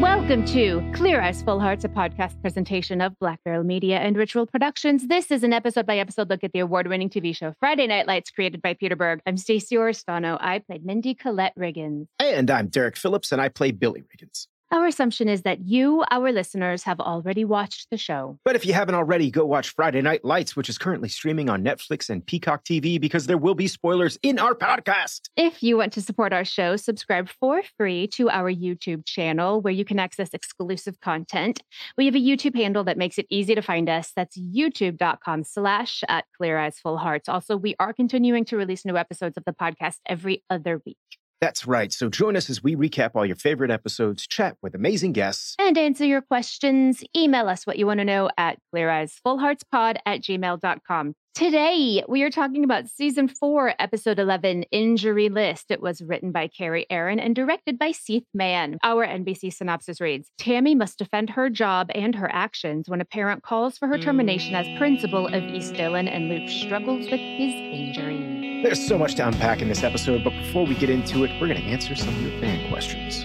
Welcome to Clear Eyes, Full Hearts, a podcast presentation of Black Beryl Media and Ritual Productions. This is an episode-by-episode look at the award-winning TV show Friday Night Lights, created by Peter Berg. I'm Stacey Oristano. I played Mindy Collette Riggins. And I'm Derek Phillips, and I play Billy Riggins. Our assumption is that you, our listeners, have already watched the show. But if you haven't already, go watch Friday Night Lights, which is currently streaming on Netflix and Peacock TV, because there will be spoilers in our podcast. If you want to support our show, subscribe for free to our YouTube channel, where you can access exclusive content. We have a YouTube handle that makes it easy to find us. That's youtube.com/@ClearEyesFullHearts. Also, we are continuing to release new episodes of the podcast every other week. That's right. So join us as we recap all your favorite episodes, chat with amazing guests, and answer your questions. Email us what you want to know at cleareyesfullheartspod@gmail.com. Today, we are talking about Season 4, Episode 11, Injury List. It was written by Carrie Aaron and directed by Seth Mann. Our NBC synopsis reads, Tammy must defend her job and her actions when a parent calls for her termination as principal of East Dillon, and Luke struggles with his injury. There's so much to unpack in this episode, but before we get into it, we're going to answer some of your fan questions.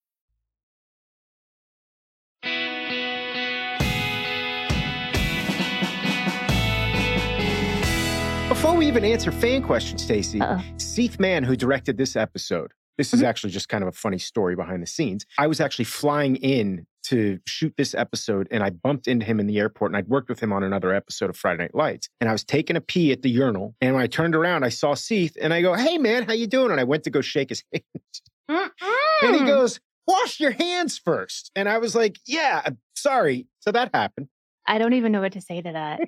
Before we even answer fan questions, Stacey, Seth Mann, who directed this episode, this is actually just kind of a funny story behind the scenes. I was actually flying in to shoot this episode, and I bumped into him in the airport, and I'd worked with him on another episode of Friday Night Lights. And I was taking a pee at the urinal, and when I turned around, I saw Seth, and I go, "Hey, man, how you doing?" And I went to go shake his hand. And he goes, "Wash your hands first." And I was like, "Yeah, sorry." So that happened. I don't even know what to say to that.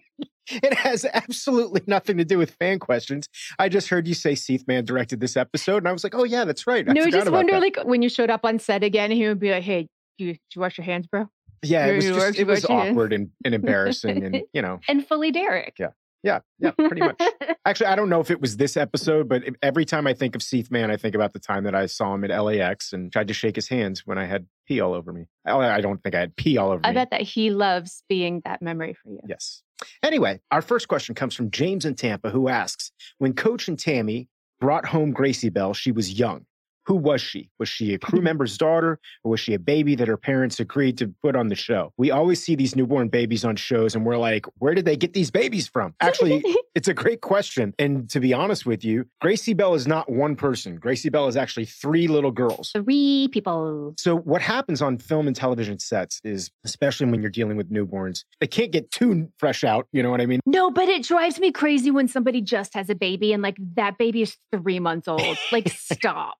It has absolutely nothing to do with fan questions. I just heard you say Seth Mann directed this episode, and I was like, oh, yeah, that's right. I just wonder, like, when you showed up on set again, he would be like, hey, did you wash your hands, bro? Yeah, it was awkward and embarrassing and, you know. And fully Derek. Yeah, pretty much. Actually, I don't know if it was this episode, but every time I think of Seth Mann, I think about the time that I saw him at LAX and tried to shake his hands when I had pee all over me. I don't think I had pee all over me. I bet that he loves being that memory for you. Yes. Anyway, our first question comes from James in Tampa, who asks, when Coach and Tammy brought home Gracie Bell, she was young. Who was she? Was she a crew member's daughter, or was she a baby that her parents agreed to put on the show? We always see these newborn babies on shows, and we're like, where did they get these babies from? Actually, it's a great question. And to be honest with you, Gracie Bell is not one person. Gracie Bell is actually three little girls. Three people. So what happens on film and television sets is, especially when you're dealing with newborns, they can't get too fresh out. You know what I mean? No, but it drives me crazy when somebody just has a baby and like that baby is 3 months old. Like, stop.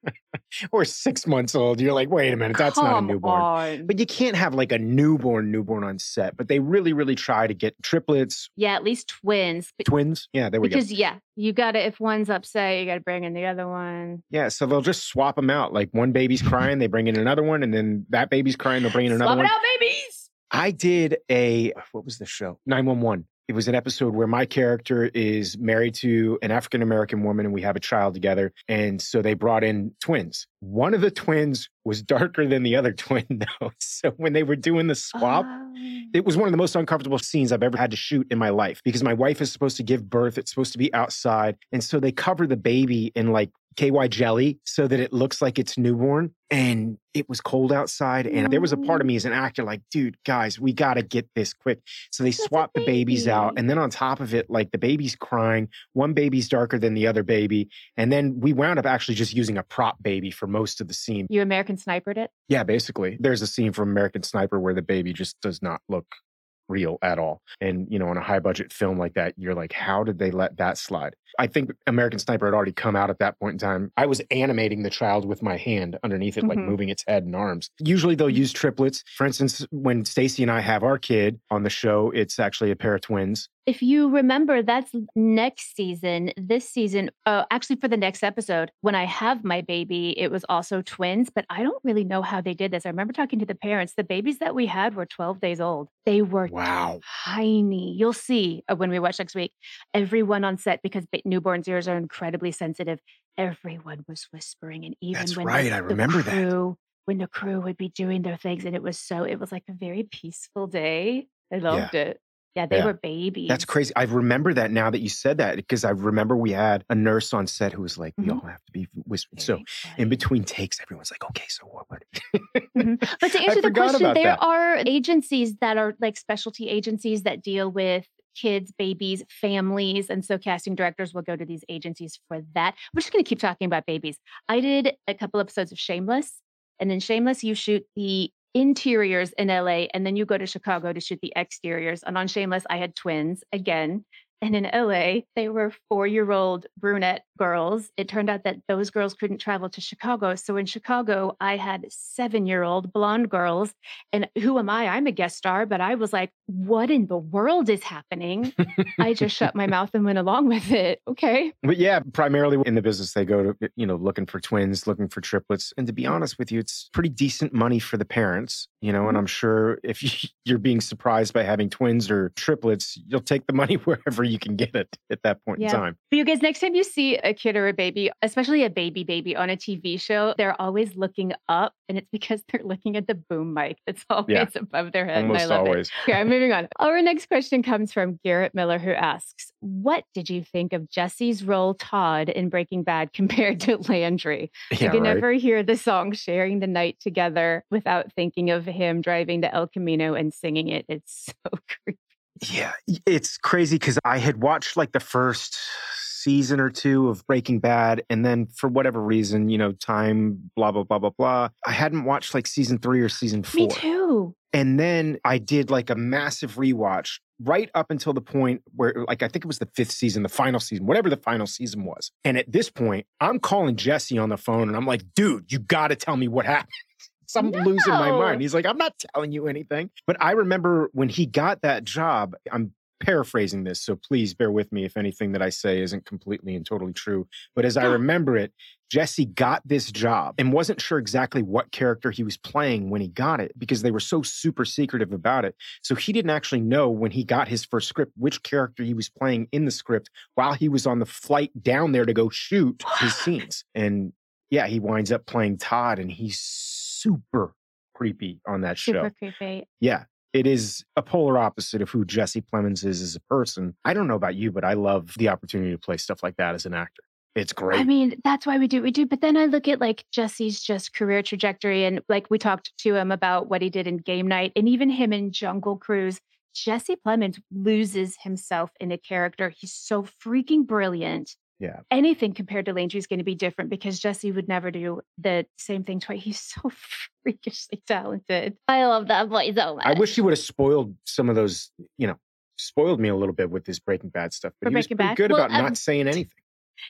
Or 6 months old. You're like, wait a minute, that's not a newborn. On. But you can't have like a newborn on set. But they really, really try to get triplets. Yeah, at least twins. Twins? Yeah, there we go. Because, yeah, you got to, if one's upset, you got to bring in the other one. Yeah, so they'll just swap them out. Like one baby's crying, they bring in another one. And then that baby's crying, they'll bring in another one. Swap it out, babies! I did what was the show? 911. It was an episode where my character is married to an African-American woman and we have a child together. And so they brought in twins. One of the twins was darker than the other twin, though. So when they were doing the swap, it was one of the most uncomfortable scenes I've ever had to shoot in my life because my wife is supposed to give birth. It's supposed to be outside. And so they cover the baby in like KY jelly so that it looks like it's newborn. And it was cold outside. And there was a part of me as an actor like, dude, guys, we got to get this quick. So they swapped the babies out. And then on top of it, like the baby's crying. One baby's darker than the other baby. And then we wound up actually just using a prop baby for most of the scene. You American Snipered it? Yeah, basically. There's a scene from American Sniper where the baby just does not look real at all. And, you know, on a high budget film like that, you're like, how did they let that slide? I think American Sniper had already come out at that point in time. I was animating the child with my hand underneath it, like moving its head and arms. Usually they'll use triplets. For instance, when Stacey and I have our kid on the show, it's actually a pair of twins. If you remember, that's next season. This season, actually for the next episode, when I have my baby, it was also twins, but I don't really know how they did this. I remember talking to the parents. The babies that we had were 12 days old. They were tiny. You'll see when we watch next week. Everyone on set, because newborns' ears are incredibly sensitive. Everyone was whispering. And even when the crew would be doing their things, and it was like a very peaceful day. I loved it. Yeah, they were babies. That's crazy. I remember that now that you said that, because I remember we had a nurse on set who was like, we all have to be whispering. So in between takes, everyone's like, okay, so what? But to answer the question, there are agencies that are like specialty agencies that deal with kids, babies, families. And so casting directors will go to these agencies for that. We're just going to keep talking about babies. I did a couple episodes of Shameless. And in Shameless, you shoot the interiors in LA, and then you go to Chicago to shoot the exteriors. And on Shameless, I had twins again. And in LA, they were 4-year-old brunette girls. It turned out that those girls couldn't travel to Chicago. So in Chicago, I had 7-year-old blonde girls. And who am I? I'm a guest star, but I was like, what in the world is happening? I just shut my mouth and went along with it. Okay. But yeah, primarily in the business, they go to, you know, looking for twins, looking for triplets. And to be honest with you, it's pretty decent money for the parents, you know, and I'm sure if you're being surprised by having twins or triplets, you'll take the money wherever you can get it at that point in time. But you guys, next time you see a kid or a baby, especially a baby on a TV show, they're always looking up, and it's because they're looking at the boom mic that's always above their head. Almost and I love always. It. Okay, I'm moving on. Our next question comes from Garrett Miller, who asks, what did you think of Jesse's role Todd in Breaking Bad compared to Landry? Yeah, you can never hear the song Sharing the Night Together without thinking of him driving to El Camino and singing it. It's so creepy. Yeah, it's crazy because I had watched like the first season or two of Breaking Bad. And then for whatever reason, you know, time, blah, blah, blah, blah, blah. I hadn't watched like season 3 or season 4. Me too. And then I did like a massive rewatch right up until the point where, like, I think it was the 5th season, the final season, whatever the final season was. And at this point, I'm calling Jesse on the phone and I'm like, dude, you got to tell me what happened. I'm losing my mind. He's like, I'm not telling you anything. But I remember when he got that job, I'm paraphrasing this, so please bear with me if anything that I say isn't completely and totally true. But as I remember it, Jesse got this job and wasn't sure exactly what character he was playing when he got it because they were so super secretive about it. So he didn't actually know when he got his first script, which character he was playing in the script while he was on the flight down there to go shoot his scenes. And yeah, he winds up playing Todd, and he's super creepy on that show. Super creepy. Yeah. It is a polar opposite of who Jesse Plemons is as a person. I don't know about you, but I love the opportunity to play stuff like that as an actor. It's great. I mean, that's why we do what we do. But then I look at like Jesse's just career trajectory, and like we talked to him about what he did in Game Night, and even him in Jungle Cruise. Jesse Plemons loses himself in a character. He's so freaking brilliant. Yeah. Anything compared to Landry is going to be different because Jesse would never do the same thing twice. He's so freakishly talented. I love that voice so much. I wish he would have spoiled some of those, you know, spoiled me a little bit with his Breaking Bad stuff. But he was pretty good about not saying anything.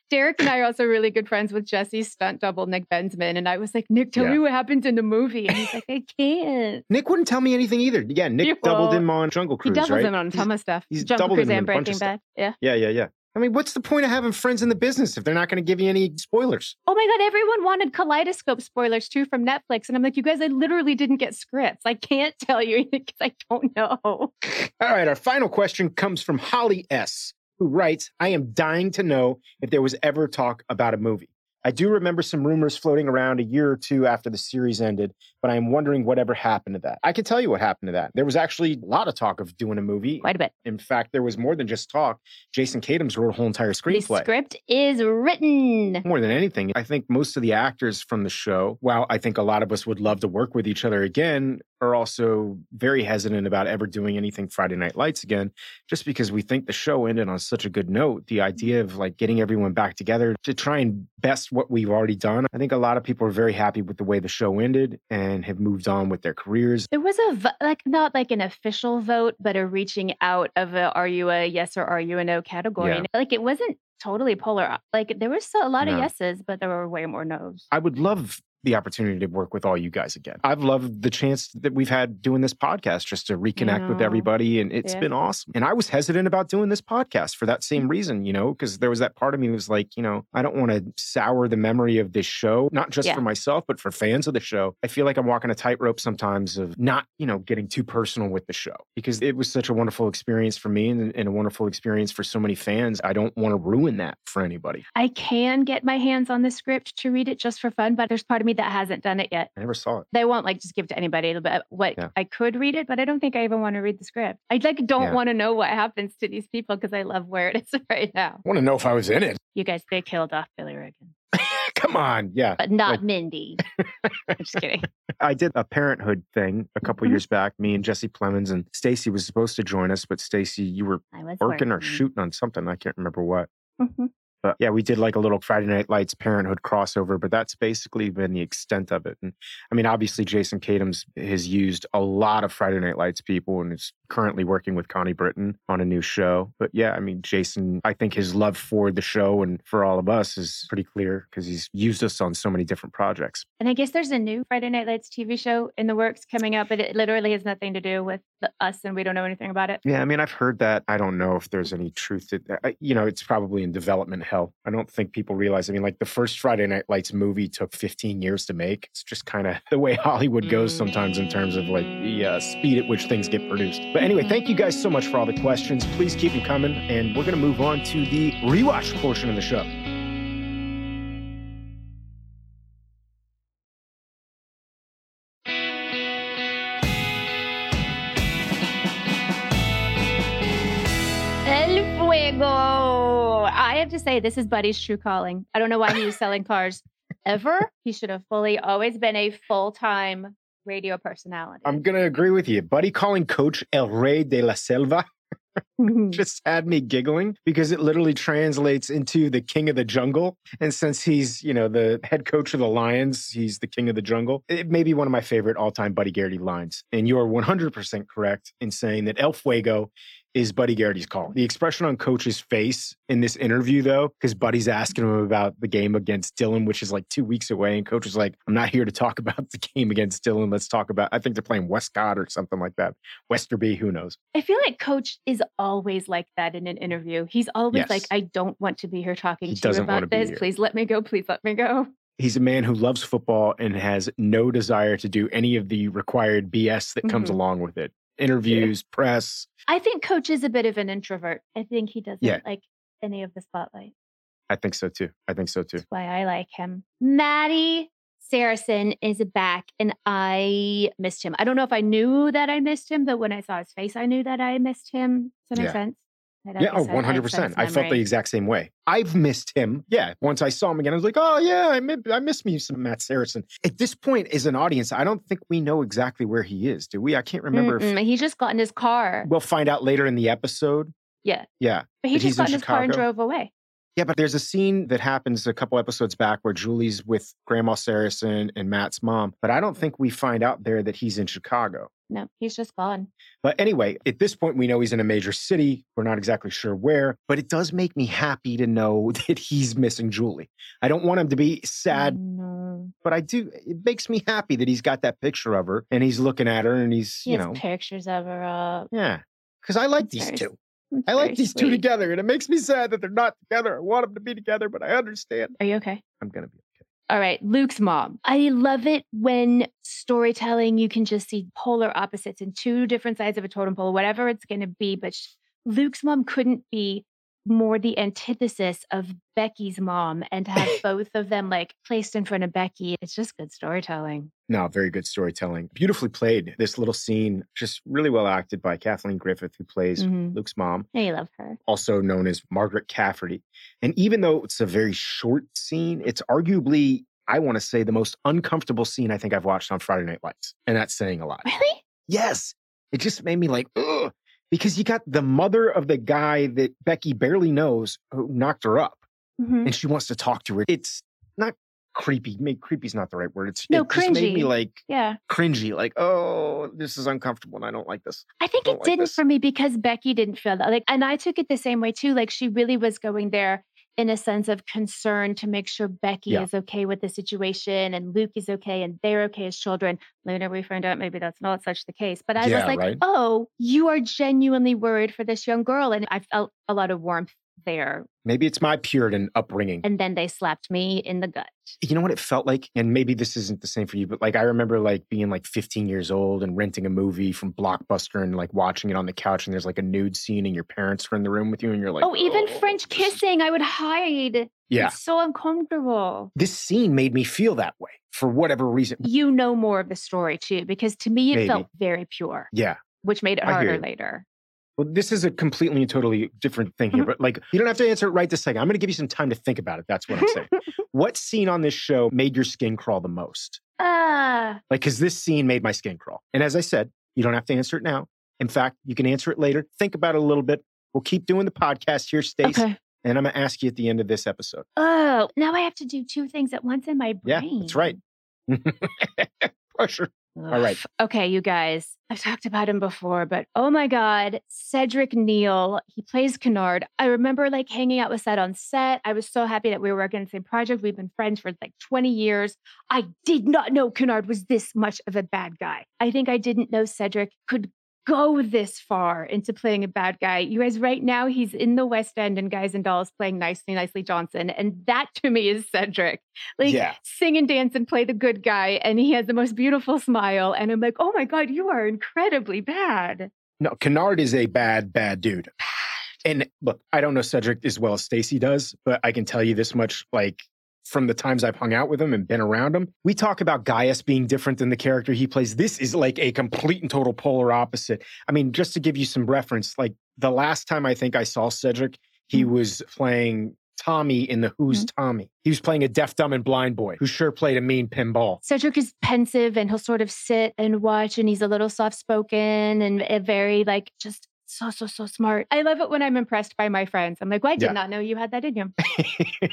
Derek and I are also really good friends with Jesse's stunt double, Nick Benzman. And I was like, Nick, tell me what happens in the movie. And he's like, I can't. Nick wouldn't tell me anything either. Yeah, Nick doubled him on Jungle Cruise, right? He doubled him on a ton of stuff. He's Jungle Cruise and Breaking Bad. Yeah. I mean, what's the point of having friends in the business if they're not going to give you any spoilers? Oh my God, everyone wanted Kaleidoscope spoilers too from Netflix. And I'm like, you guys, I literally didn't get scripts. I can't tell you anything because I don't know. All right, our final question comes from Holly S., who writes, I am dying to know if there was ever talk about a movie. I do remember some rumors floating around a year or two after the series ended, but I'm wondering whatever happened to that. I can tell you what happened to that. There was actually a lot of talk of doing a movie. Quite a bit. In fact, there was more than just talk. Jason Katims wrote a whole entire screenplay. The script is written. More than anything, I think most of the actors from the show, while I think a lot of us would love to work with each other again, are also very hesitant about ever doing anything Friday Night Lights again, just because we think the show ended on such a good note. The idea of like getting everyone back together to try and best what we've already done. I think a lot of people are very happy with the way the show ended and have moved on with their careers. There was a, not like an official vote, but a reaching out of a, are you a yes or are you a no category. Yeah. Like it wasn't totally polar. Like there was a lot of yeses, but there were way more no's. I would love the opportunity to work with all you guys again. I've loved the chance that we've had doing this podcast just to reconnect with everybody. And it's been awesome. And I was hesitant about doing this podcast for that same reason, you know, because there was that part of me that was like, you know, I don't want to sour the memory of this show, not just for myself, but for fans of the show. I feel like I'm walking a tightrope sometimes of not, you know, getting too personal with the show because it was such a wonderful experience for me and a wonderful experience for so many fans. I don't want to ruin that for anybody. I can get my hands on the script to read it just for fun, but there's part of me that hasn't done it yet. I never saw it. They won't like just give to anybody what I could read it, but I don't think I even want to read the script. I like don't want to know what happens to these people because I love where it is right now. I want to know if I was in it. You guys, they killed off Billy Regan. Come on. Yeah. But not like Mindy. I'm just kidding. I did a Parenthood thing a couple years back. Me and Jesse Plemons and Stacey was supposed to join us, but Stacey, you were working or shooting on something. I can't remember what. Mm-hmm. But yeah, we did like a little Friday Night Lights Parenthood crossover, but that's basically been the extent of it. And I mean, obviously, Jason Katims has used a lot of Friday Night Lights people and is currently working with Connie Britton on a new show. But yeah, I mean, Jason, I think his love for the show and for all of us is pretty clear because he's used us on so many different projects. And I guess there's a new Friday Night Lights TV show in the works coming up, but it literally has nothing to do with us and we don't know anything about it. Yeah, I mean, I've heard that. I don't know if there's any truth to that. You know, it's probably in development. I don't think people realize. I mean, like the first Friday Night Lights movie took 15 years to make. It's just kind of the way Hollywood goes sometimes in terms of like the speed at which things get produced. But anyway, thank you guys so much for all the questions. Please keep them coming. And we're going to move on to the rewatch portion of the show. El Fuego. I have to say, this is Buddy's true calling. I don't know why he was selling cars ever. He should have always been a full-time radio personality. I'm going to agree with you. Buddy calling Coach El Rey de la Selva just had me giggling because it literally translates into the king of the jungle. And since he's, you know, the head coach of the Lions, he's the king of the jungle. It may be one of my favorite all-time Buddy Garrity lines. And you're 100% correct in saying that El Fuego is Buddy Garrity's call. The expression on Coach's face in this interview, though, because Buddy's asking him about the game against Dillon, which is like 2 weeks away. And Coach is like, I'm not here to talk about the game against Dillon. Let's talk about, I think they're playing Westcott or something like that. Westerby, who knows? I feel like Coach is always like that in an interview. He's always like, I don't want to be here talking to you about this. Please let me go. Please let me go. He's a man who loves football and has no desire to do any of the required BS that comes along with it. Interviews, press. I think Coach is a bit of an introvert. I think he doesn't like any of the spotlight. I think so too. That's why I like him. Maddie Saracen is back and I missed him. I don't know if I knew that I missed him, but when I saw his face, I knew that I missed him. Does that make sense? Yeah, 100%. I felt the exact same way. I've missed him. Yeah. Once I saw him again, I was like, oh, yeah, I miss me some Matt Saracen. At this point, as an audience, I don't think we know exactly where he is, do we? I can't remember. He just got in his car. We'll find out later in the episode. Yeah. Yeah. But he just got in his car and drove away. Yeah, but there's a scene that happens a couple episodes back where Julie's with Grandma Saracen and Matt's mom, but I don't think we find out there that he's in Chicago. No, he's just gone. But anyway, at this point, we know he's in a major city. We're not exactly sure where, but it does make me happy to know that he's missing Julie. I don't want him to be sad, but I do. It makes me happy that he's got that picture of her and he's looking at her and he's, you know. Pictures of her up. Yeah, because I like these two. I like these two together and it makes me sad that they're not together. I want them to be together, but I understand. Are you okay? I'm going to be. All right, Luke's mom. I love it when storytelling, you can just see polar opposites and two different sides of a totem pole, whatever it's going to be. But Luke's mom couldn't be more the antithesis of Becky's mom, and to have both of them like placed in front of Becky. It's just good storytelling. No, very good storytelling. Beautifully played. This little scene, just really well acted by Kathleen Griffith, who plays Luke's mom. I love her. Also known as Margaret Cafferty. And even though it's a very short scene, it's arguably, I want to say, the most uncomfortable scene I think I've watched on Friday Night Lights. And that's saying a lot. Really? Yes. It just made me like, ugh. Because you got the mother of the guy that Becky barely knows who knocked her up. Mm-hmm. And she wants to talk to her. It's not creepy. Maybe creepy's not the right word. It just made me like cringy. Like, oh, this is uncomfortable and I don't like this. I think it didn't for me because Becky didn't feel that. Like, and I took it the same way too. Like, she really was going there in a sense of concern to make sure Becky is okay with the situation and Luke is okay and they're okay as children. Later we found out maybe that's not such the case. But I was like, oh, you are genuinely worried for this young girl. And I felt a lot of warmth there. Maybe it's my Puritan upbringing. And then they slapped me in the gut. You know what it felt like? And maybe this isn't the same for you, but like, I remember like being like 15 years old and renting a movie from Blockbuster and like watching it on the couch and there's like a nude scene and your parents were in the room with you and you're like, oh, even French kissing, I would hide. Yeah. It's so uncomfortable. This scene made me feel that way for whatever reason. You know more of the story too, because to me, it felt very pure. Yeah. Which made it harder later. Well, this is a completely and totally different thing here, but like, you don't have to answer it right this second. I'm going to give you some time to think about it. That's what I'm saying. What scene on this show made your skin crawl the most? Like, because this scene made my skin crawl. And as I said, you don't have to answer it now. In fact, you can answer it later. Think about it a little bit. We'll keep doing the podcast here, Stace. Okay. And I'm going to ask you at the end of this episode. Oh, now I have to do two things at once in my brain. Yeah, that's right. Pressure. All right. Okay, you guys, I've talked about him before, but oh my God, Cedric Neal, he plays Kennard. I remember like hanging out with Seth on set. I was so happy that we were working on the same project. We've been friends for like 20 years. I did not know Kennard was this much of a bad guy. I think I didn't know Cedric could go this far into playing a bad guy. You guys, right now, he's in the West End and Guys and Dolls playing Nicely, Nicely Johnson. And that to me is Cedric. Like, sing and dance and play the good guy. And he has the most beautiful smile. And I'm like, oh my God, you are incredibly bad. No, Kennard is a bad, bad dude. And look, I don't know Cedric as well as Stacey does, but I can tell you this much, like, from the times I've hung out with him and been around him. We talk about Gaius being different than the character he plays. This is like a complete and total polar opposite. I mean, just to give you some reference, like the last time I think I saw Cedric, he was playing Tommy in the Who's Tommy. He was playing a deaf, dumb, and blind boy who sure played a mean pinball. Cedric is pensive and he'll sort of sit and watch and he's a little soft-spoken and very like just so smart. I love it when I'm impressed by my friends. I'm like, well, I did not know you had that in you.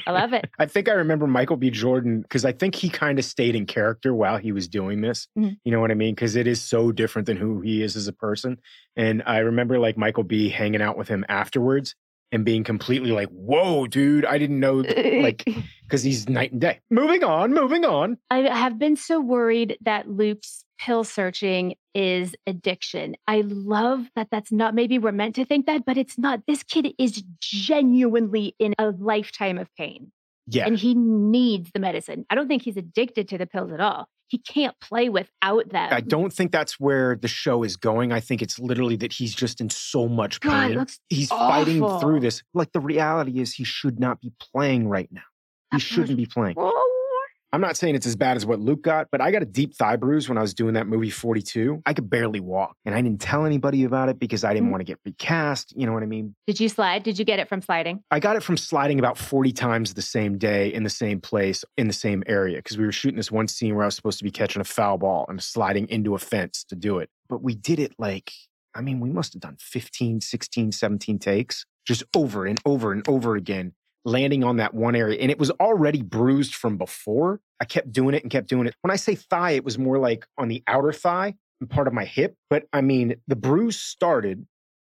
I love it. I think I remember Michael B. Jordan, because I think he kind of stayed in character while he was doing this. Mm-hmm. You know what I mean? Because it is so different than who he is as a person. And I remember like Michael B. hanging out with him afterwards and being completely like, whoa, dude, I didn't know, like, because he's night and day. Moving on. I have been so worried that Luke's pill searching is addiction. I love that that's not, maybe we're meant to think that, but it's not. This kid is genuinely in a lifetime of pain. Yeah. And he needs the medicine. I don't think he's addicted to the pills at all. He can't play without them. I don't think that's where the show is going. I think it's literally that he's just in so much pain. He's awful. Fighting through this. Like, the reality is he should not be playing right now. He shouldn't be playing. I'm not saying it's as bad as what Luke got, but I got a deep thigh bruise when I was doing that movie 42. I could barely walk. And I didn't tell anybody about it because I didn't want to get recast. You know what I mean? Did you slide? Did you get it from sliding? I got it from sliding about 40 times the same day in the same place in the same area, because we were shooting this one scene where I was supposed to be catching a foul ball and sliding into a fence to do it. But we did it like, I mean, we must have done 15, 16, 17 takes, just over and over and over again, landing on that one area. And it was already bruised from before. I kept doing it. When I say thigh, it was more like on the outer thigh and part of my hip. But I mean, the bruise started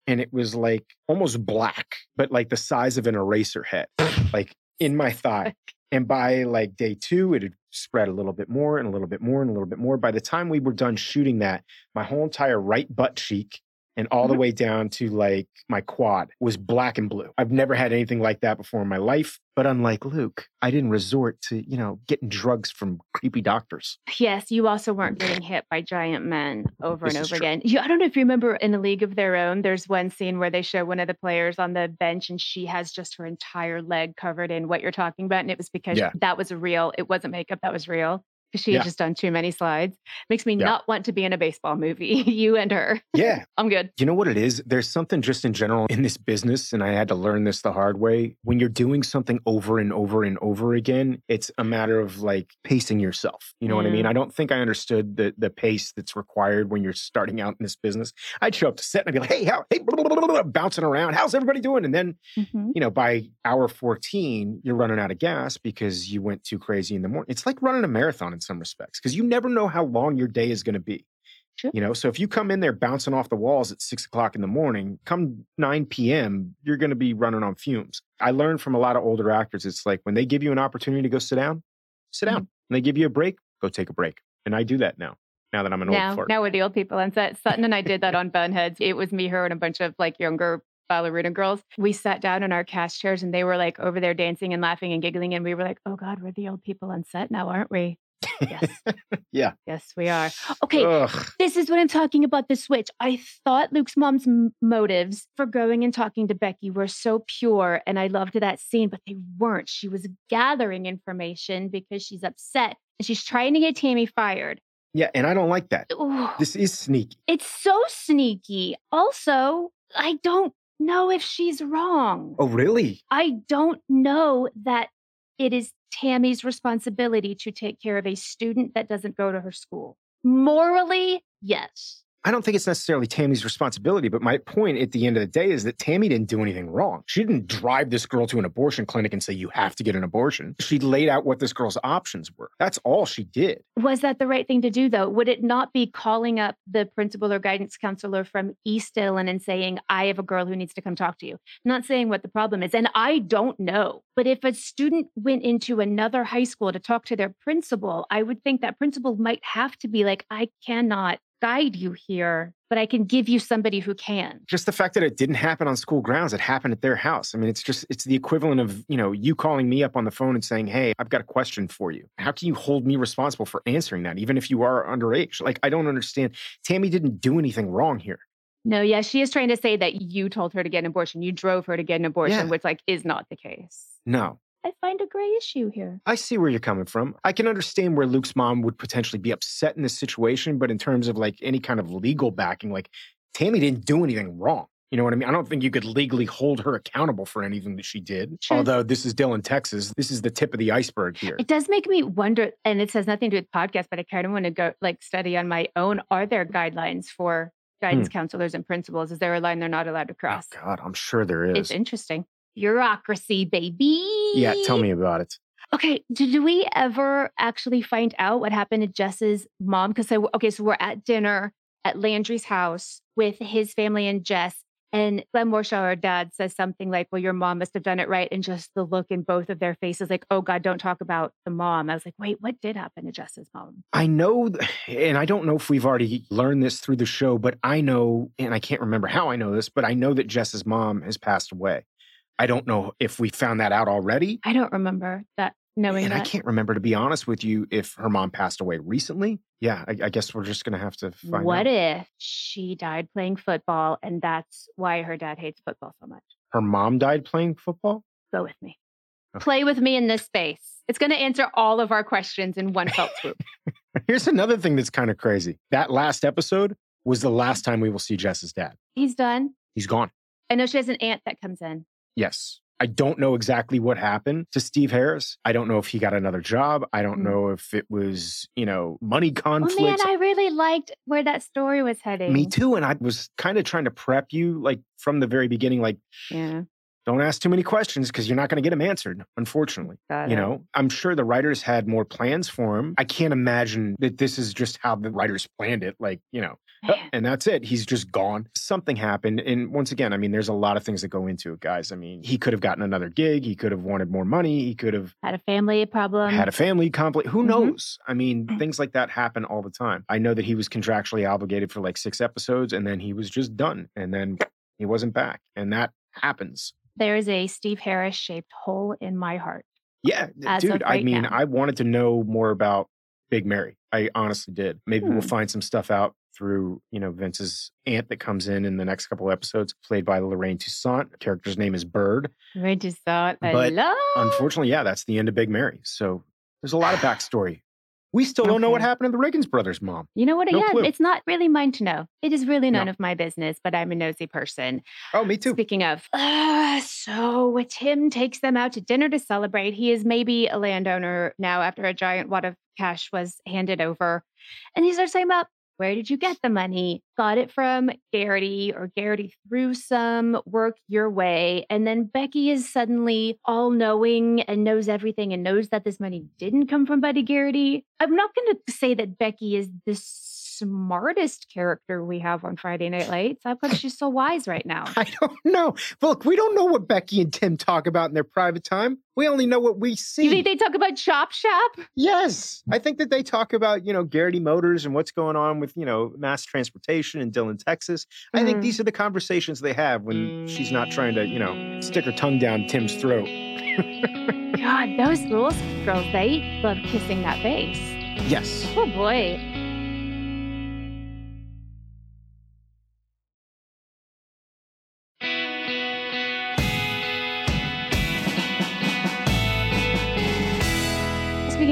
and it was like almost black, but like the size of an eraser head, like in my thigh. And by like day two, it had spread a little bit more and a little bit more and a little bit more. By the time we were done shooting that, my whole entire right butt cheek and all the way down to like my quad was black and blue. I've never had anything like that before in my life. But unlike Luke, I didn't resort to, you know, getting drugs from creepy doctors. Yes, you also weren't getting hit by giant men over and over again. I don't know if you remember in A League of Their Own, there's one scene where they show one of the players on the bench and she has just her entire leg covered in what you're talking about. And it was because that was real. It wasn't makeup. That was real. Because she had just done too many slides. Makes me not want to be in a baseball movie, you and her. Yeah. I'm good. You know what it is? There's something just in general in this business, and I had to learn this the hard way. When you're doing something over and over and over again, it's a matter of like pacing yourself. You know what I mean? I don't think I understood the pace that's required when you're starting out in this business. I'd show up to set and I'd be like, hey, blah, blah, blah, blah, bouncing around. How's everybody doing? And then, you know, by hour 14, you're running out of gas because you went too crazy in the morning. It's like running a marathon in some respects, because you never know how long your day is going to be. Sure. You know, so if you come in there bouncing off the walls at 6 o'clock in the morning, come 9 p.m., you're going to be running on fumes. I learned from a lot of older actors, it's like when they give you an opportunity to go sit down. When they give you a break, go take a break. And I do that now that I'm an old fart. Now we're the old people on set. Sutton and I did that on Bunheads. It was me, her, and a bunch of like younger ballerina girls. We sat down in our cast chairs and they were like over there dancing and laughing and giggling. And we were like, oh God, we're the old people on set now, aren't we? Yes. Yes, we are. Okay. Ugh. This is what I'm talking about, the switch. I thought Luke's mom's motives for going and talking to Becky were so pure, and I loved that scene, but they weren't. She was gathering information because she's upset and she's trying to get Tammy fired. Yeah, and I don't like that. Ooh. This is sneaky. It's so sneaky. Also, I don't know if she's wrong. Oh, really? I don't know that it is Tammy's responsibility to take care of a student that doesn't go to her school. Morally, yes. I don't think it's necessarily Tammy's responsibility, but my point at the end of the day is that Tammy didn't do anything wrong. She didn't drive this girl to an abortion clinic and say, you have to get an abortion. She laid out what this girl's options were. That's all she did. Was that the right thing to do, though? Would it not be calling up the principal or guidance counselor from East Dillon and saying, I have a girl who needs to come talk to you? I'm not saying what the problem is, and I don't know. But if a student went into another high school to talk to their principal, I would think that principal might have to be like, I cannot guide you here, but I can give you somebody who can. Just the fact that it didn't happen on school grounds, it happened at their house. I mean, it's the equivalent of, you know, you calling me up on the phone and saying, hey, I've got a question for you. How can you hold me responsible for answering that, even if you are underage? Like, I don't understand. Tammy didn't do anything wrong here. No, yeah, she is trying to say that you told her to get an abortion. You drove her to get an abortion, which like is not the case. No. I find a gray issue here. I see where you're coming from. I can understand where Luke's mom would potentially be upset in this situation, but in terms of like any kind of legal backing, like Tammy didn't do anything wrong. You know what I mean? I don't think you could legally hold her accountable for anything that she did. Sure. Although this is Dillon, Texas. This is the tip of the iceberg here. It does make me wonder, and this has nothing to do with podcasts, but I kind of want to go like study on my own. Are there guidelines for guidance counselors and principals? Is there a line they're not allowed to cross? Oh God, I'm sure there is. It's interesting. Bureaucracy, baby. Yeah, tell me about it. Okay, did we ever actually find out what happened to Jess's mom? Because so we're at dinner at Landry's house with his family and Jess, and Glenn Morshaw, our dad, says something like, well, your mom must have done it right, and just the look in both of their faces like, oh God, don't talk about the mom. I was like, wait, what did happen to Jess's mom? I know, and I don't know if we've already learned this through the show, but I know, and I can't remember how I know this, but I know that Jess's mom has passed away. I don't know if we found that out already. I don't remember that knowing that. And I can't remember, to be honest with you, if her mom passed away recently. Yeah, I guess we're just going to have to find out. What if she died playing football and that's why her dad hates football so much? Her mom died playing football? Go with me. Okay. Play with me in this space. It's going to answer all of our questions in one felt swoop. Here's another thing that's kind of crazy. That last episode was the last time we will see Jess's dad. He's done. He's gone. I know she has an aunt that comes in. Yes. I don't know exactly what happened to Steve Harris. I don't know if he got another job. I don't know if it was, you know, money conflicts. Oh man, I really liked where that story was heading. Me too. And I was kind of trying to prep you like from the very beginning, like, Don't ask too many questions because you're not going to get them answered, unfortunately. You know, I'm sure the writers had more plans for him. I can't imagine that this is just how the writers planned it. Like, you know, and that's it. He's just gone. Something happened. And once again, I mean, there's a lot of things that go into it, guys. I mean, he could have gotten another gig. He could have wanted more money. He could have had a family problem, had a family conflict. Who knows? I mean, things like that happen all the time. I know that he was contractually obligated for like 6 episodes and then he was just done. And then he wasn't back. And that happens. There is a Steve Harris-shaped hole in my heart. Yeah, dude, I mean, I wanted to know more about Big Mary. I honestly did. Maybe we'll find some stuff out through, you know, Vince's aunt that comes in the next couple of episodes, played by Lorraine Toussaint. The character's name is Bird. Lorraine Toussaint, I love. Unfortunately, yeah, that's the end of Big Mary. So there's a lot of backstory. We still don't know what happened to the Riggins brothers' mom. You know what? No clue. It's not really mine to know. It is really none of my business, but I'm a nosy person. Oh, me too. Speaking of, so Tim takes them out to dinner to celebrate. He is maybe a landowner now after a giant wad of cash was handed over. And he starts saying about, where did you get the money? Got it from Garrity, or Garrity threw some work your way. And then Becky is suddenly all-knowing and knows everything and knows that this money didn't come from Buddy Garrity. I'm not going to say that Becky is the smartest character we have on Friday Night Lights. I thought she's so wise right now. I don't know. Look, we don't know what Becky and Tim talk about in their private time. We only know what we see. You think they talk about Chop Shop? Yes. I think that they talk about, you know, Garrity Motors and what's going on with, you know, mass transportation in Dillon, Texas. I think these are the conversations they have when she's not trying to, you know, stick her tongue down Tim's throat. God, those little girls, they love kissing that face. Yes. Oh, boy.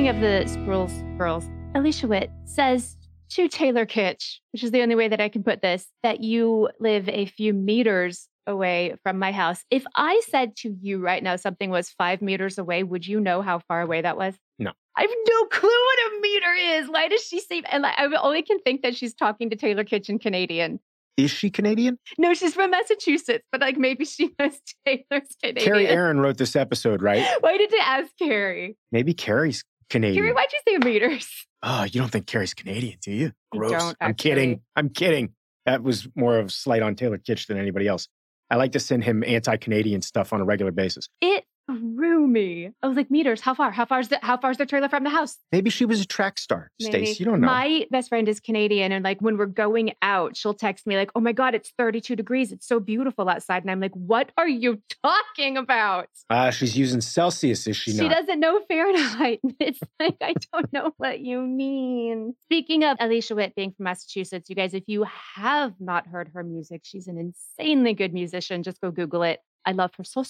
Of the Sprules girls, Alicia Witt says to Taylor Kitsch, which is the only way that I can put this, that you live a few meters away from my house. If I said to you right now something was 5 meters away, would you know how far away that was? No. I have no clue what a meter is. Why does she say, and I only can think that she's talking to Taylor Kitsch in Canadian. Is she Canadian? No, she's from Massachusetts, but like maybe she knows Taylor's Canadian. Carrie Aaron wrote this episode, right? Why did you ask Carrie? Maybe Carrie's Canadian. Carrie, why'd you say meters? Oh, you don't think Carrie's Canadian, do you? Gross. I'm kidding. I'm kidding. That was more of a slight on Taylor Kitsch than anybody else. I like to send him anti-Canadian stuff on a regular basis. It threw me. I was like, meters, how far? How far's the trailer from the house? Maybe she was a track star, Stacey. You don't know. My best friend is Canadian, and like when we're going out, she'll text me like, oh my God, it's 32 degrees. It's so beautiful outside. And I'm like, what are you talking about? She's using Celsius, is she not? She doesn't know Fahrenheit. It's like, I don't know what you mean. Speaking of Alicia Witt being from Massachusetts, you guys, if you have not heard her music, she's an insanely good musician. Just go Google it. I love her so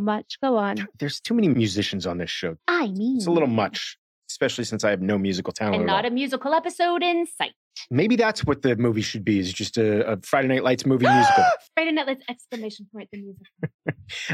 much. Go on. There's too many musicians on this show. I mean, it's a little much, especially since I have no musical talent. And not a musical episode in sight. Maybe that's what the movie should be, is just a Friday Night Lights movie musical. Friday Night Lights ! The musical. All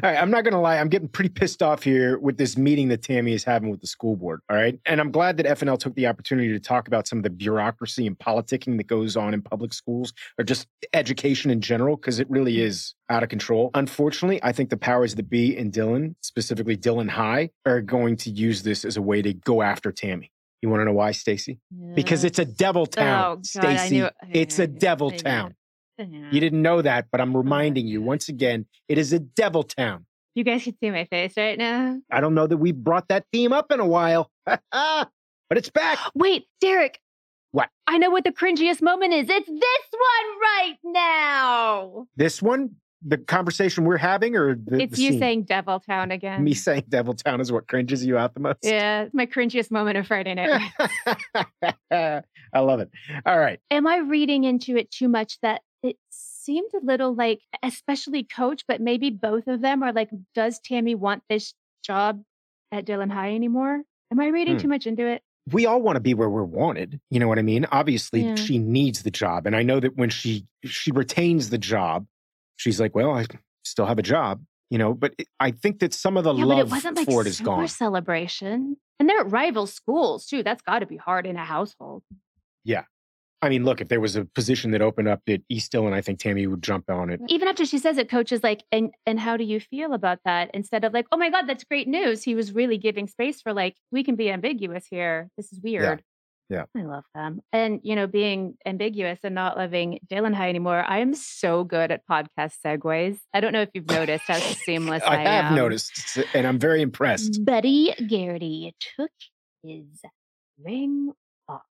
right, I'm not going to lie. I'm getting pretty pissed off here with this meeting that Tammy is having with the school board, all right? And I'm glad that FNL took the opportunity to talk about some of the bureaucracy and politicking that goes on in public schools or just education in general, because it really is out of control. Unfortunately, I think the powers that be in Dillon, specifically Dillon High, are going to use this as a way to go after Tammy. You want to know why, Stacey? Yeah. Because it's a devil town, Stacey. It's a devil town. You didn't know that, but I'm reminding you once again, it is a devil town. You guys can see my face right now. I don't know that we brought that theme up in a while, but it's back. Wait, Derek. What? I know what the cringiest moment is. It's this one right now. This one? The conversation we're having, or it's the you scene? Saying Devil Town again. Me saying Devil Town is what cringes you out the most. Yeah, it's my cringiest moment of Friday Night Lights. I love it. All right. Am I reading into it too much that it seemed a little like, especially Coach, but maybe both of them are like, does Tammy want this job at Dillon High anymore? Am I reading too much into it? We all want to be where we're wanted. You know what I mean? Obviously, she needs the job. And I know that when she retains the job, she's like, well, I still have a job, you know, but I think that some of the love but it wasn't like for it is gone. Celebration. And they're at rival schools, too. That's got to be hard in a household. Yeah. I mean, look, if there was a position that opened up at East Dillon, I think Tammy would jump on it. Even after she says it, Coach is like, and how do you feel about that? Instead of like, oh my God, that's great news. He was really giving space for like, we can be ambiguous here. This is weird. Yeah. I love them. And, you know, being ambiguous and not loving Jalen High anymore, I am so good at podcast segues. I don't know if you've noticed how seamless I am. I have noticed, and I'm very impressed. Buddy Garrity took his ring off.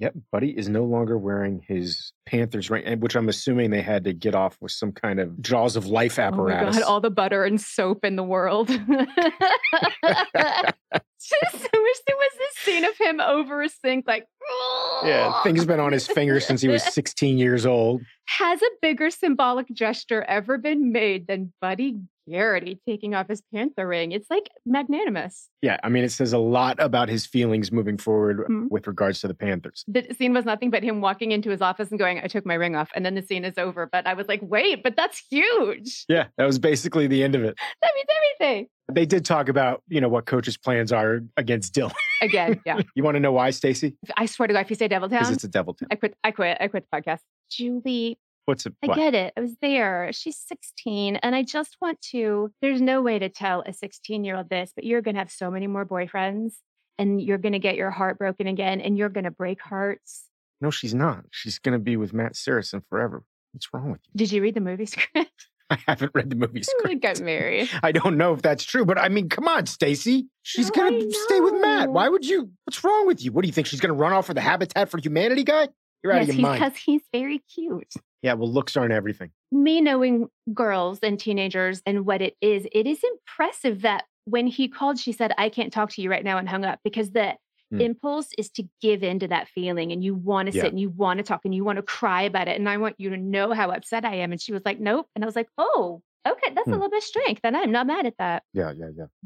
Yep, Buddy is no longer wearing his Panthers ring, which I'm assuming they had to get off with some kind of Jaws of Life apparatus. Oh my God, all the butter and soap in the world. Just, I wish there was this scene of him over a sink, like... Yeah, thing's been on his finger since he was 16 years old. Has a bigger symbolic gesture ever been made than Buddy Garrity taking off his Panther ring? It's like magnanimous. Yeah, I mean, it says a lot about his feelings moving forward with regards to the Panthers. The scene was nothing but him walking into his office and going, I took my ring off, and then the scene is over. But I was like, wait, but that's huge. Yeah, that was basically the end of it. That means everything. They did talk about, you know, what Coach's plans are against Dillon. Again, yeah. You want to know why, Stacey? I swear to God, if you say Devil Town. Because it's a Devil Town. I quit the podcast. Julie. What's it? I get it. I was there. She's 16. And I just want to, there's no way to tell a 16-year-old this, but you're going to have so many more boyfriends and you're going to get your heart broken again and you're going to break hearts. No, she's not. She's going to be with Matt Saracen forever. What's wrong with you? Did you read the movie script? I haven't read the movie script. We got married. I don't know if that's true, but I mean, come on, Stacey. She's going to stay with Matt. Why would you? What's wrong with you? What do you think? She's going to run off with the Habitat for Humanity guy? You're out of your mind. Because he's very cute. Yeah, well, looks aren't everything. Me knowing girls and teenagers and what it is impressive that when he called, she said, I can't talk to you right now and hung up because the impulse is to give in to that feeling and you want to sit and you want to talk and you want to cry about it. And I want you to know how upset I am. And she was like, nope. And I was like, oh, okay. That's a little bit of strength. And I'm not mad at that. Yeah.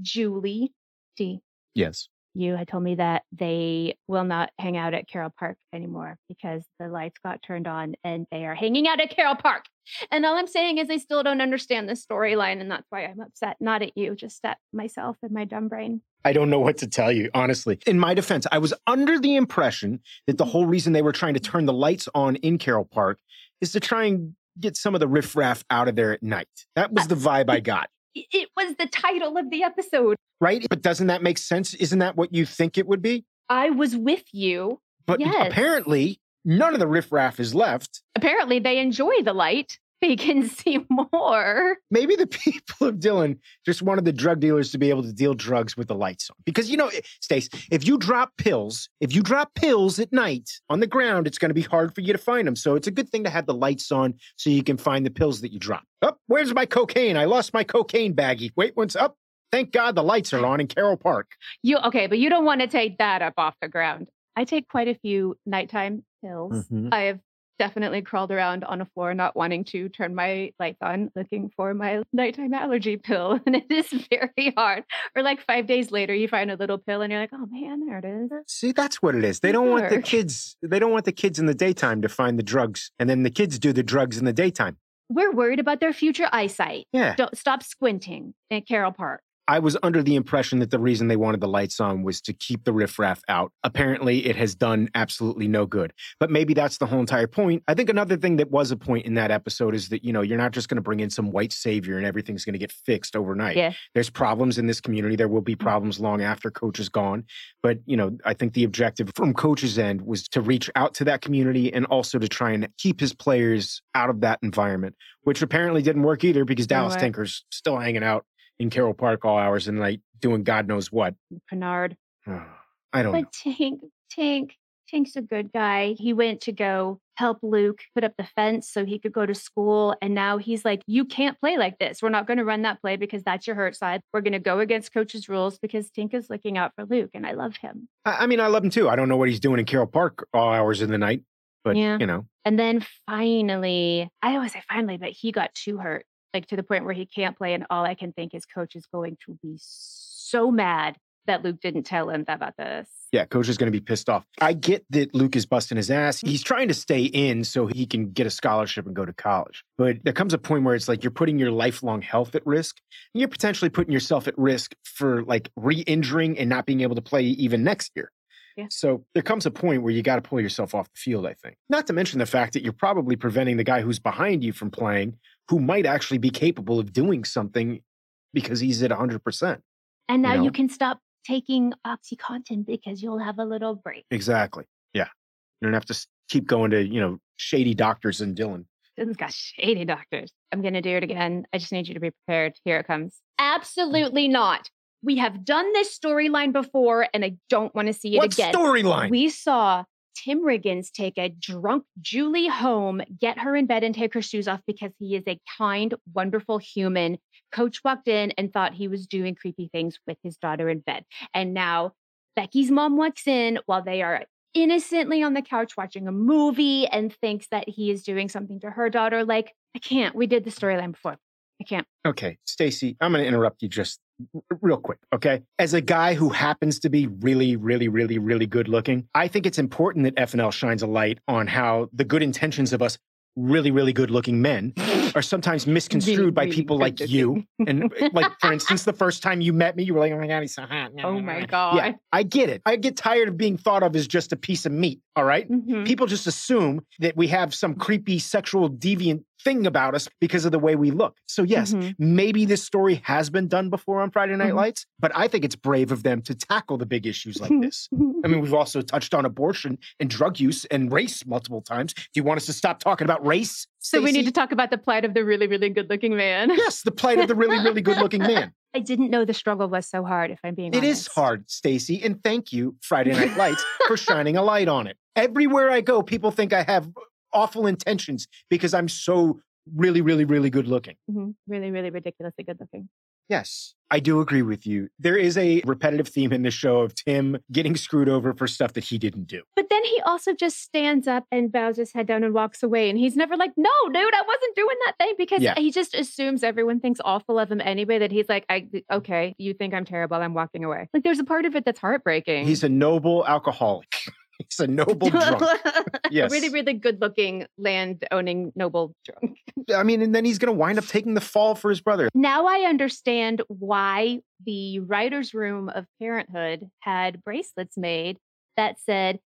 Julie D. Yes. You had told me that they will not hang out at Carroll Park anymore because the lights got turned on and they are hanging out at Carroll Park. And all I'm saying is I still don't understand the storyline and that's why I'm upset. Not at you, just at myself and my dumb brain. I don't know what to tell you, honestly. In my defense, I was under the impression that the whole reason they were trying to turn the lights on in Carroll Park is to try and get some of the riffraff out of there at night. That was the vibe I got. It was the title of the episode. Right? But doesn't that make sense? Isn't that what you think it would be? I was with you. But apparently, none of the riffraff is left. Apparently, they enjoy the light. They can see more. Maybe the people of Dillon just wanted the drug dealers to be able to deal drugs with the lights on. Because, you know, Stace, if you drop pills at night on the ground, it's going to be hard for you to find them. So it's a good thing to have the lights on so you can find the pills that you drop. Oh, where's my cocaine? I lost my cocaine baggie. Wait, what's up? Thank God the lights are on in Carroll Park. Okay, but you don't want to take that up off the ground. I take quite a few nighttime pills. Mm-hmm. I have definitely crawled around on a floor not wanting to turn my lights on, looking for my nighttime allergy pill. And it is very hard. Or like 5 days later, you find a little pill and you're like, oh man, there it is. See, that's what it is. They don't want the kids. They don't want the kids in the daytime to find the drugs. And then the kids do the drugs in the daytime. We're worried about their future eyesight. Yeah. Don't stop squinting at Carroll Park. I was under the impression that the reason they wanted the lights on was to keep the riffraff out. Apparently, it has done absolutely no good. But maybe that's the whole entire point. I think another thing that was a point in that episode is that, you know, you're not just going to bring in some white savior and everything's going to get fixed overnight. Yeah. There's problems in this community. There will be problems long after Coach is gone. But, you know, I think the objective from Coach's end was to reach out to that community and also to try and keep his players out of that environment, which apparently didn't work either because Dallas Tinker's still hanging out in Carroll Park all hours of the night doing God knows what. Pernard. Oh, I don't know. But Tank's a good guy. He went to go help Luke put up the fence so he could go to school. And now he's like, you can't play like this. We're not going to run that play because that's your hurt side. We're going to go against Coach's rules because Tinka's looking out for Luke. And I love him. I mean, I love him too. I don't know what he's doing in Carroll Park all hours of the night, but you know. And then finally, I always say finally, but he got too hurt. Like to the point where he can't play. And all I can think is Coach is going to be so mad that Luke didn't tell him about this. Yeah, Coach is going to be pissed off. I get that Luke is busting his ass. He's trying to stay in so he can get a scholarship and go to college. But there comes a point where it's like you're putting your lifelong health at risk. And you're potentially putting yourself at risk for like re-injuring and not being able to play even next year. Yeah. So there comes a point where you got to pull yourself off the field, I think. Not to mention the fact that you're probably preventing the guy who's behind you from playing, who might actually be capable of doing something because he's at 100%. And now you can stop taking OxyContin because you'll have a little break. Exactly. Yeah. You don't have to keep going to, shady doctors in Dillon. Gosh, shady doctors. I'm going to do it again. I just need you to be prepared. Here it comes. Absolutely not. We have done this storyline before, and I don't want to see it again. What storyline? We saw Tim Riggins take a drunk Julie home, get her in bed, and take her shoes off because he is a kind, wonderful human. Coach walked in and thought he was doing creepy things with his daughter in bed. And now Becky's mom walks in while they are innocently on the couch watching a movie and thinks that he is doing something to her daughter. Like, I can't. We did the storyline before. I can't. Okay, Stacey, I'm going to interrupt you just real quick, okay? As a guy who happens to be really, really, really, really good looking, I think it's important that FNL shines a light on how the good intentions of us really, really good looking men are sometimes misconstrued by people like you. And like, for instance, the first time you met me, you were like, oh my God, he's so hot. Oh my God. Yeah, I get it. I get tired of being thought of as just a piece of meat. All right. Mm-hmm. People just assume that we have some creepy sexual deviant thing about us because of the way we look. So yes, maybe this story has been done before on Friday Night Lights, but I think it's brave of them to tackle the big issues like this. I mean, we've also touched on abortion and drug use and race multiple times. Do you want us to stop talking about race? So Stacey? We need to talk about the plight of the really, really good-looking man. Yes, the plight of the really, really good-looking man. I didn't know the struggle was so hard, if I'm being honest. It is hard, Stacey, and thank you, Friday Night Lights, for shining a light on it. Everywhere I go, people think I have awful intentions because I'm so really, really, really good looking. Mm-hmm. Really, really ridiculously good looking. Yes, I do agree with you. There is a repetitive theme in the show of Tim getting screwed over for stuff that he didn't do. But then he also just stands up and bows his head down and walks away. And he's never like, no, dude, I wasn't doing that thing. Because he just assumes everyone thinks awful of him anyway, that he's like, okay, you think I'm terrible. I'm walking away. Like, there's a part of it that's heartbreaking. He's a noble alcoholic. It's a noble drunk. Yes. A really, really good-looking, land-owning, noble drunk. I mean, and then he's going to wind up taking the fall for his brother. Now I understand why the writer's room of Parenthood had bracelets made that said,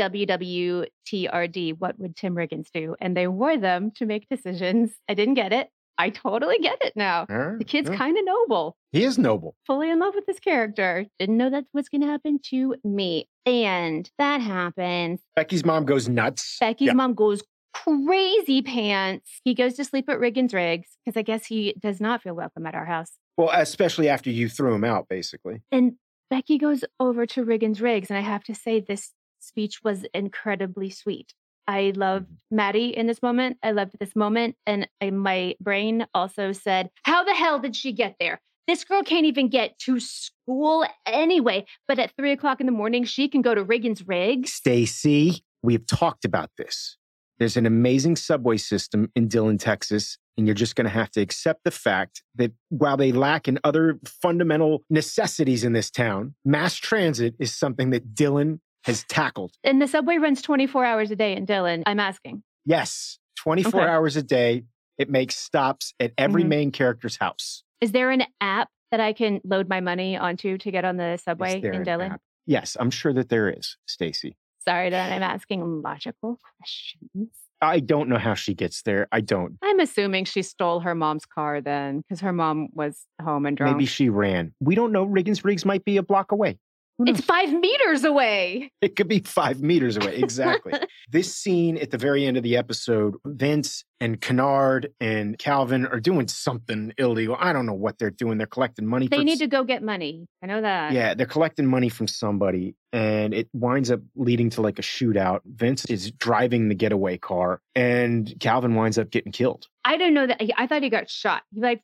WWTRD, what would Tim Riggins do? And they wore them to make decisions. I didn't get it. I totally get it now. The kid's kind of noble. He is noble. Fully in love with this character. Didn't know that was going to happen to me. And that happens. Becky's mom goes nuts. Becky's mom goes crazy pants. He goes to sleep at Riggins' Rigs because I guess he does not feel welcome at our house. Well, especially after you threw him out, basically. And Becky goes over to Riggins' Rigs. And I have to say, this speech was incredibly sweet. I loved Maddie in this moment. I loved this moment. And my brain also said, how the hell did she get there? This girl can't even get to school anyway. But at 3:00 in the morning, she can go to Riggins' Rigs. Stacey, we've talked about this. There's an amazing subway system in Dillon, Texas, and you're just going to have to accept the fact that while they lack in other fundamental necessities in this town, mass transit is something that Dillon has tackled. And the subway runs 24 hours a day in Dillon, I'm asking. Yes, 24 hours a day. It makes stops at every main character's house. Is there an app that I can load my money onto to get on the subway in Dillon? App? Yes, I'm sure that there is, Stacey. Sorry that I'm asking logical questions. I don't know how she gets there. I don't. I'm assuming she stole her mom's car then, because her mom was home and drunk. Maybe she ran. We don't know. Riggins' Rigs might be a block away. It's 5 meters away. It could be 5 meters away. Exactly. This scene at the very end of the episode, Vince and Kennard and Calvin are doing something illegal. I don't know what they're doing. They're collecting money. They need to go get money. I know that. Yeah, they're collecting money from somebody, and it winds up leading to like a shootout. Vince is driving the getaway car, and Calvin winds up getting killed. I don't know that. I thought he got shot. Like,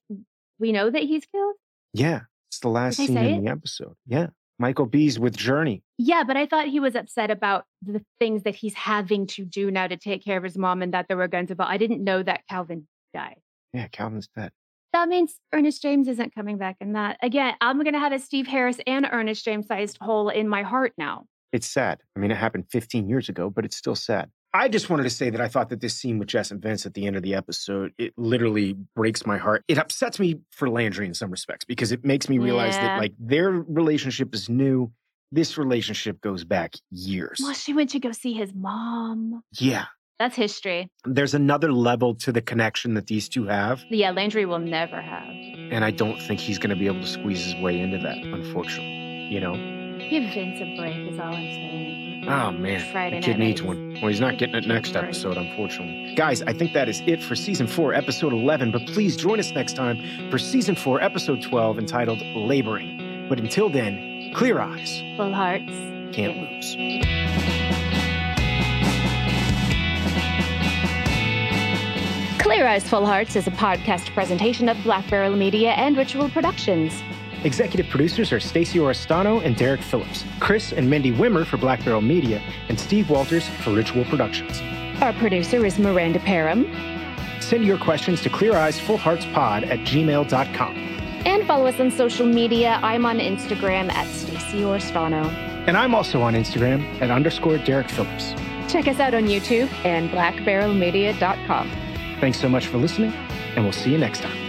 we know that he's killed? Yeah. It's the last scene in the episode. Yeah. Michael B's with Journey. Yeah, but I thought he was upset about the things that he's having to do now to take care of his mom and that there were guns involved. I didn't know that Calvin died. Yeah, Calvin's dead. That means Ernest James isn't coming back in that. Again, I'm going to have a Steve Harris and Ernest James-sized hole in my heart now. It's sad. I mean, it happened 15 years ago, but it's still sad. I just wanted to say that I thought that this scene with Jess and Vince at the end of the episode, it literally breaks my heart. It upsets me for Landry in some respects because it makes me realize that like their relationship is new. this relationship goes back years. Well, she went to go see his mom. Yeah. That's history. There's another level to the connection that these two have. Yeah, Landry will never have. And I don't think he's going to be able to squeeze his way into that, unfortunately. You know? Give Vince a break is all I'm saying. Oh, man. Friday night. The kid needs one. Well, he's not getting it next episode, unfortunately. Guys, I think that is it for Season 4, Episode 11. But please join us next time for Season 4, Episode 12, entitled Laboring. But until then, clear eyes. Full hearts. Can't lose. Clear Eyes, Full Hearts is a podcast presentation of Black Beryl Media and Ritual Productions. Executive producers are Stacey Oristano and Derek Phillips, Chris and Mindy Wimmer for Black Beryl Media, and Steve Walters for Ritual Productions. Our producer is Miranda Parham. Send your questions to cleareyesfullheartspod@gmail.com. And follow us on social media. I'm on Instagram at Stacey Oristano. And I'm also on Instagram at _Derek Phillips. Check us out on YouTube and blackbarrelmedia.com. Thanks so much for listening, and we'll see you next time.